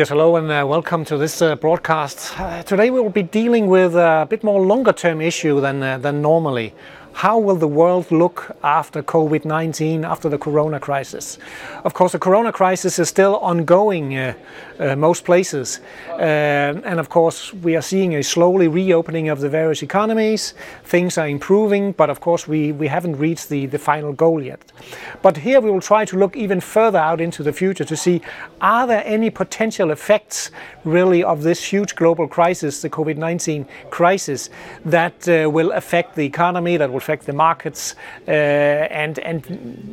Yes, hello and welcome to this broadcast. Today we will be dealing with a bit more longer-term issue than normally. How will the world look after COVID-19, after the corona crisis? Of course, the corona crisis is still ongoing most places. And of course, we are seeing a slowly reopening of the various economies. Things are improving, but of course, we haven't reached the final goal yet. But here we will try to look even further out into the future to see, are there any potential effects really of this huge global crisis, the COVID-19 crisis, that will affect the economy, that will affect the markets and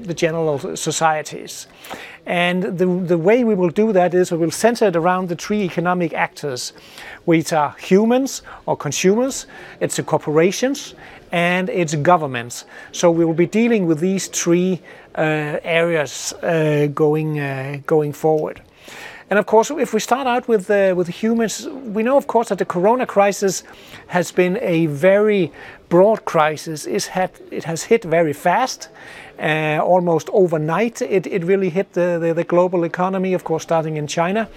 the general societies. And the way we will do that is we will center it around the three economic actors, which are humans or consumers, it's the corporations, and it's governments. So we will be dealing with these three areas going forward. And of course, if we start out with humans, we know of course that the corona crisis has been a very broad crisis. It has hit very fast, almost overnight. It really hit the global economy, of course, starting in China.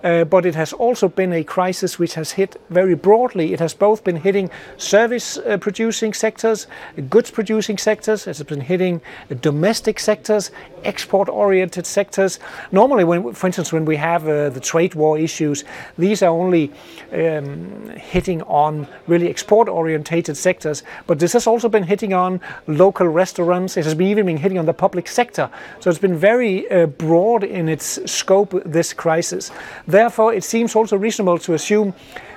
But it has also been a crisis which has hit very broadly. It has both been hitting service-producing sectors, goods-producing sectors. It has been hitting domestic sectors, export-oriented sectors. Normally, for instance, when we have the trade war issues, these are only hitting on really export-orientated sectors. But this has also been hitting on local restaurants. It has even been hitting on the public sector. So it's been very broad in its scope, this crisis. Therefore, it seems also reasonable to assume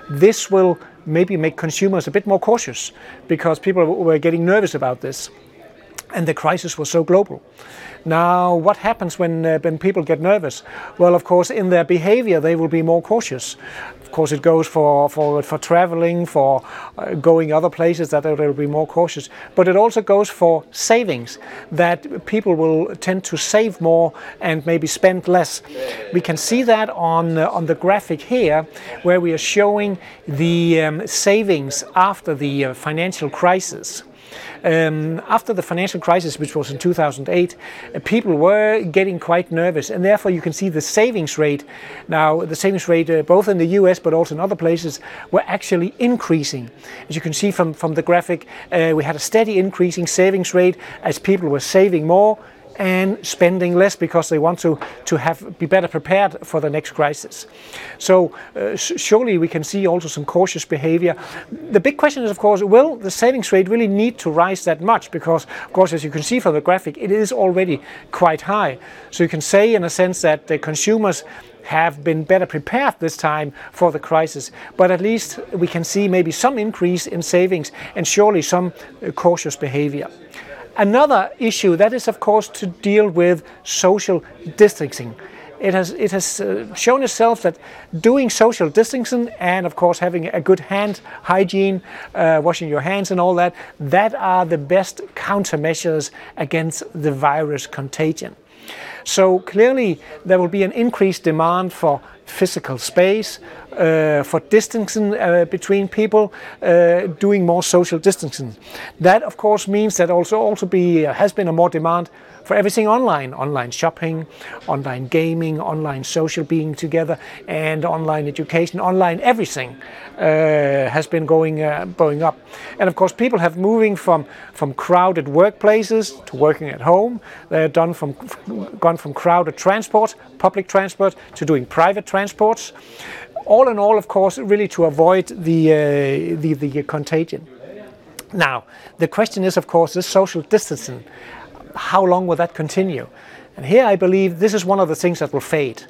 this will maybe make consumers a bit more cautious, because people were getting nervous about this and the crisis was so global. Now, what happens when people get nervous? Well, of course, in their behavior, they will be more cautious. Of course, it goes for traveling, for going other places, that they will be more cautious. But it also goes for savings, that people will tend to save more and maybe spend less. We can see that on the graphic here, where we are showing the savings after the financial crisis. After the financial crisis, which was in 2008, people were getting quite nervous, and therefore you can see the savings rate. Now, the savings rate both in the US but also in other places were actually increasing. As you can see from the graphic, we had a steady increasing savings rate as people were saving more and spending less, because they want to be better prepared for the next crisis. So surely we can see also some cautious behavior. The big question is, of course, will the savings rate really need to rise that much? Because, of course, as you can see from the graphic, it is already quite high. So you can say, in a sense, that the consumers have been better prepared this time for the crisis, but at least we can see maybe some increase in savings and surely some cautious behavior. Another issue that is, of course, to deal with social distancing. It has shown itself that doing social distancing and, of course, having a good hand hygiene, washing your hands and all that, that are the best countermeasures against the virus contagion. So clearly there will be an increased demand for physical space, for distancing between people, doing more social distancing. That, of course, means that has been a more demand for everything online shopping, online gaming, online social being together, and online education, online everything has been going up. And of course, people have moving from crowded workplaces to working at home. They're gone from crowded transport, public transport, to doing private transports. All in all, of course, really to avoid the contagion. Now, the question is, of course, this social distancing. How long will that continue? And here I believe this is one of the things that will fade.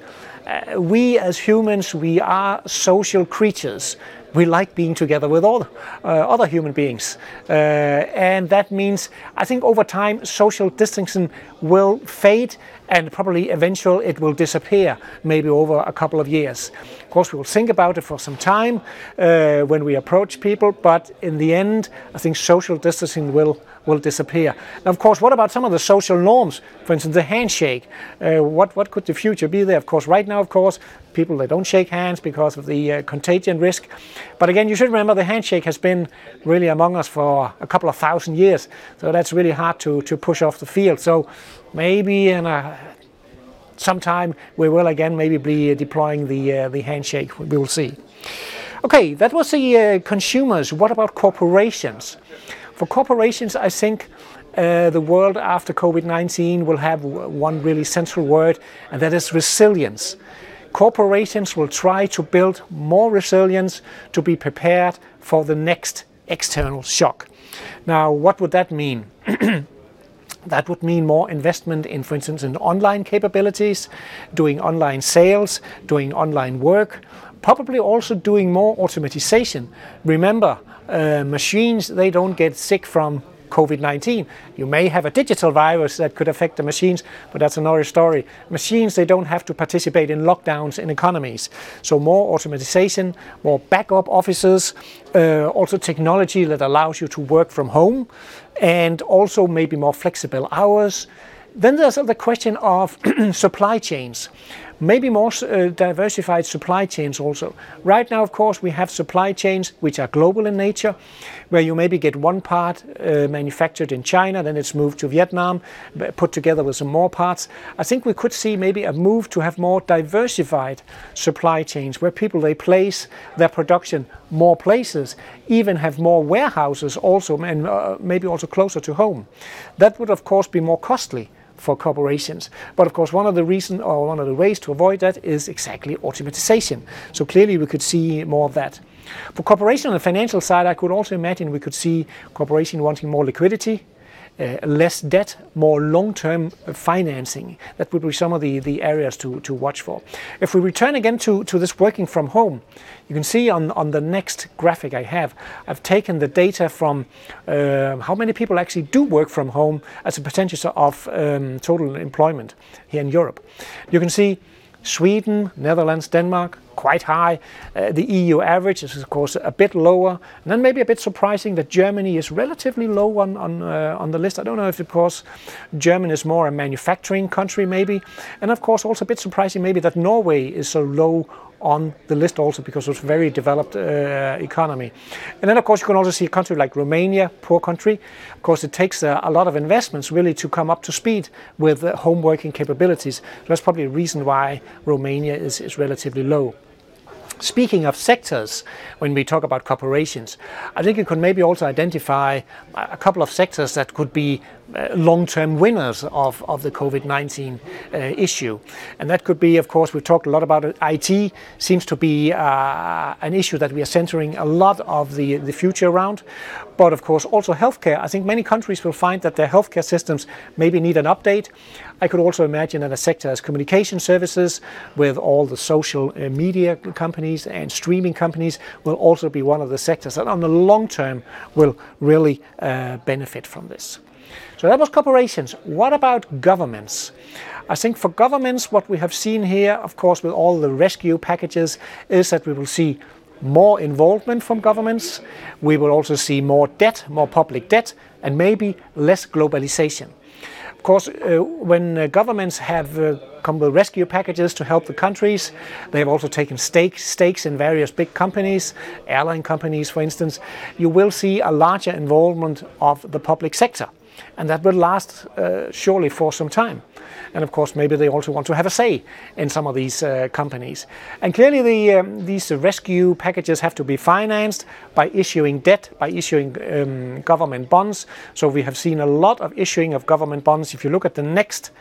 We as humans, we are social creatures. We like being together with all other human beings. And that means, I think over time, social distancing will fade, and probably eventually it will disappear, maybe over a couple of years. Of course, we will think about it for some time when we approach people, but in the end, I think social distancing will disappear. Now, of course, what about some of the social norms? For instance, the handshake. What could the future be there? Of course, right now, of course, people, they don't shake hands because of the contagion risk. But again, you should remember the handshake has been really among us for a couple of thousand years. So that's really hard to push off the field. So maybe in a sometime we will again maybe be deploying the handshake. We will see. Okay, that was the consumers. What about corporations? For corporations, I think the world after COVID-19 will have one really central word, and that is resilience. Corporations will try to build more resilience to be prepared for the next external shock. Now, what would that mean? That would mean more investment in, for instance, in online capabilities, doing online sales, doing online work, probably also doing more automatization. Remember, machines, they don't get sick from COVID-19. You may have a digital virus that could affect the machines, but that's another story. Machines, they don't have to participate in lockdowns in economies. So more automatization, more backup offices, also technology that allows you to work from home, and also maybe more flexible hours. Then there's the question of supply chains. Maybe more diversified supply chains also. Right now, of course, we have supply chains which are global in nature, where you maybe get one part manufactured in China, then it's moved to Vietnam, put together with some more parts. I think we could see maybe a move to have more diversified supply chains, where people, they place their production more places, even have more warehouses also, and maybe also closer to home. That would, of course, be more costly for corporations. But of course, one of the reasons or one of the ways to avoid that is exactly automatization. So clearly we could see more of that. For corporations on the financial side, I could also imagine we could see corporations wanting more liquidity, less debt, more long-term financing. That would be some of the areas to watch for. If we return again to this working from home, you can see on the next graphic I have, I've taken the data from how many people actually do work from home as a percentage of total employment here in Europe. You can see Sweden, Netherlands, Denmark, quite high. The EU average is, of course, a bit lower. And then maybe a bit surprising that Germany is relatively low on the list. I don't know if, of course, Germany is more a manufacturing country, maybe. And, of course, also a bit surprising maybe that Norway is so low on the list also because it's a very developed economy. And then, of course, you can also see a country like Romania, poor country. Of course, it takes a lot of investments really to come up to speed with home working capabilities. So that's probably a reason why Romania is relatively low. Speaking of sectors, when we talk about corporations, I think you could maybe also identify a couple of sectors that could be long-term winners of the COVID-19 issue. And that could be, of course, we've talked a lot about it. IT seems to be an issue that we are centering a lot of the future around. But of course, also healthcare. I think many countries will find that their healthcare systems maybe need an update. I could also imagine that a sector as communication services, with all the social media companies and streaming companies, will also be one of the sectors that on the long term will really benefit from this. So that was corporations. What about governments? I think for governments, what we have seen here, of course, with all the rescue packages, is that we will see more involvement from governments. We will also see more debt, more public debt, and maybe less globalization. Of course, when governments have come with rescue packages to help the countries, they have also taken stakes in various big companies, airline companies, for instance. You will see a larger involvement of the public sector, and that will last surely for some time. And of course, maybe they also want to have a say in some of these companies. And clearly, these rescue packages have to be financed by issuing debt, by issuing government bonds. So we have seen a lot of issuing of government bonds. If you look at the next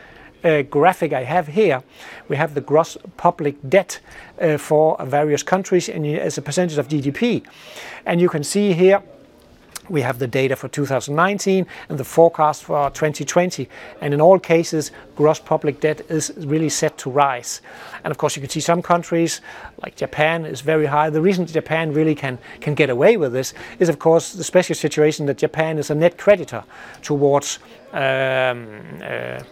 graphic I have here, we have the gross public debt for various countries and as a percentage of GDP. And you can see here, we have the data for 2019 and the forecast for 2020. And in all cases, gross public debt is really set to rise. And of course, you can see some countries, like Japan, is very high. The reason Japan really can get away with this is, of course, the special situation that Japan is a net creditor towards the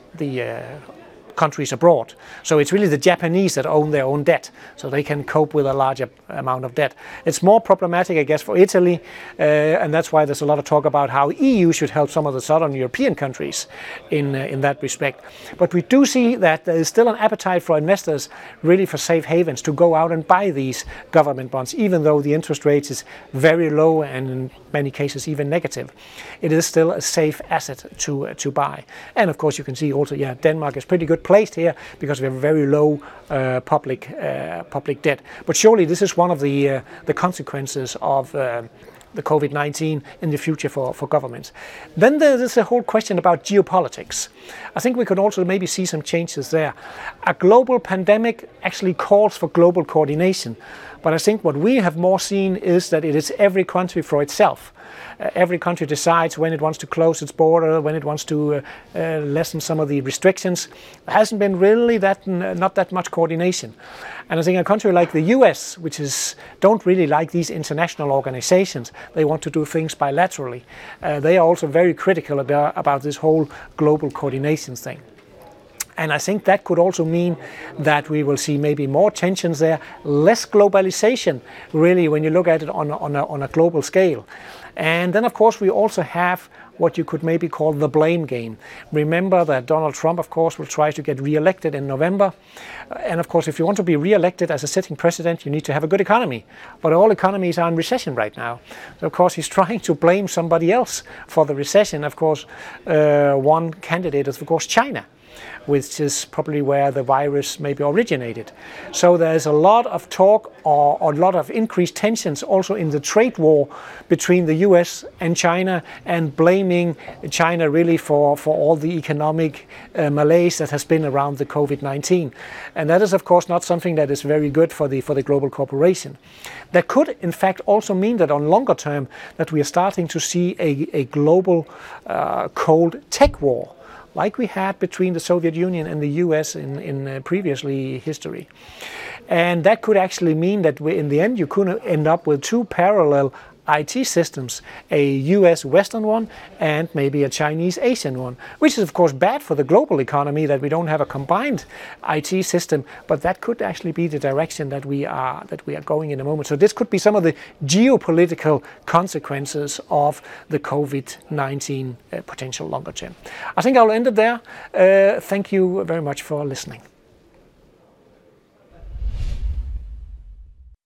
countries abroad. So it's really the Japanese that own their own debt, so they can cope with a larger amount of debt. It's more problematic, I guess, for Italy, and that's why there's a lot of talk about how EU should help some of the southern European countries in that respect. But we do see that there is still an appetite for investors, really for safe havens, to go out and buy these government bonds, even though the interest rate is very low and in many cases even negative. It is still a safe asset to buy. And of course, you can see also, yeah, Denmark is pretty good placed here because we have very low public debt. But surely this is one of the consequences of the COVID-19 in the future for governments. Then there's a whole question about geopolitics. I think we could also maybe see some changes there. A global pandemic actually calls for global coordination, but I think what we have more seen is that it is every country for itself. Every country decides when it wants to close its border, when it wants to lessen some of the restrictions. There hasn't been really not that much coordination. And I think a country like the US, which don't really like these international organizations, they want to do things bilaterally. They are also very critical about this whole global coordination thing. And I think that could also mean that we will see maybe more tensions there, less globalization, really, when you look at it on a global scale. And then, of course, we also have what you could maybe call the blame game. Remember that Donald Trump, of course, will try to get re-elected in November. And, of course, if you want to be re-elected as a sitting president, you need to have a good economy. But all economies are in recession right now. So, of course, he's trying to blame somebody else for the recession. Of course, one candidate is, of course, China, which is probably where the virus maybe originated. So there's a lot of talk or a lot of increased tensions also in the trade war between the US and China, and blaming China really for all the economic malaise that has been around the COVID-19. And that is, of course, not something that is very good for the global corporation. That could, in fact, also mean that on longer term that we are starting to see a global cold tech war, like we had between the Soviet Union and the US in previously history. And that could actually mean that in the end you could end up with two parallel IT systems, a US Western one and maybe a Chinese Asian one, which is of course bad for the global economy that we don't have a combined IT system, but that could actually be the direction that we are going in a moment. So this could be some of the geopolitical consequences of the COVID-19 potential longer term. I think I'll end it there. Thank you very much for listening.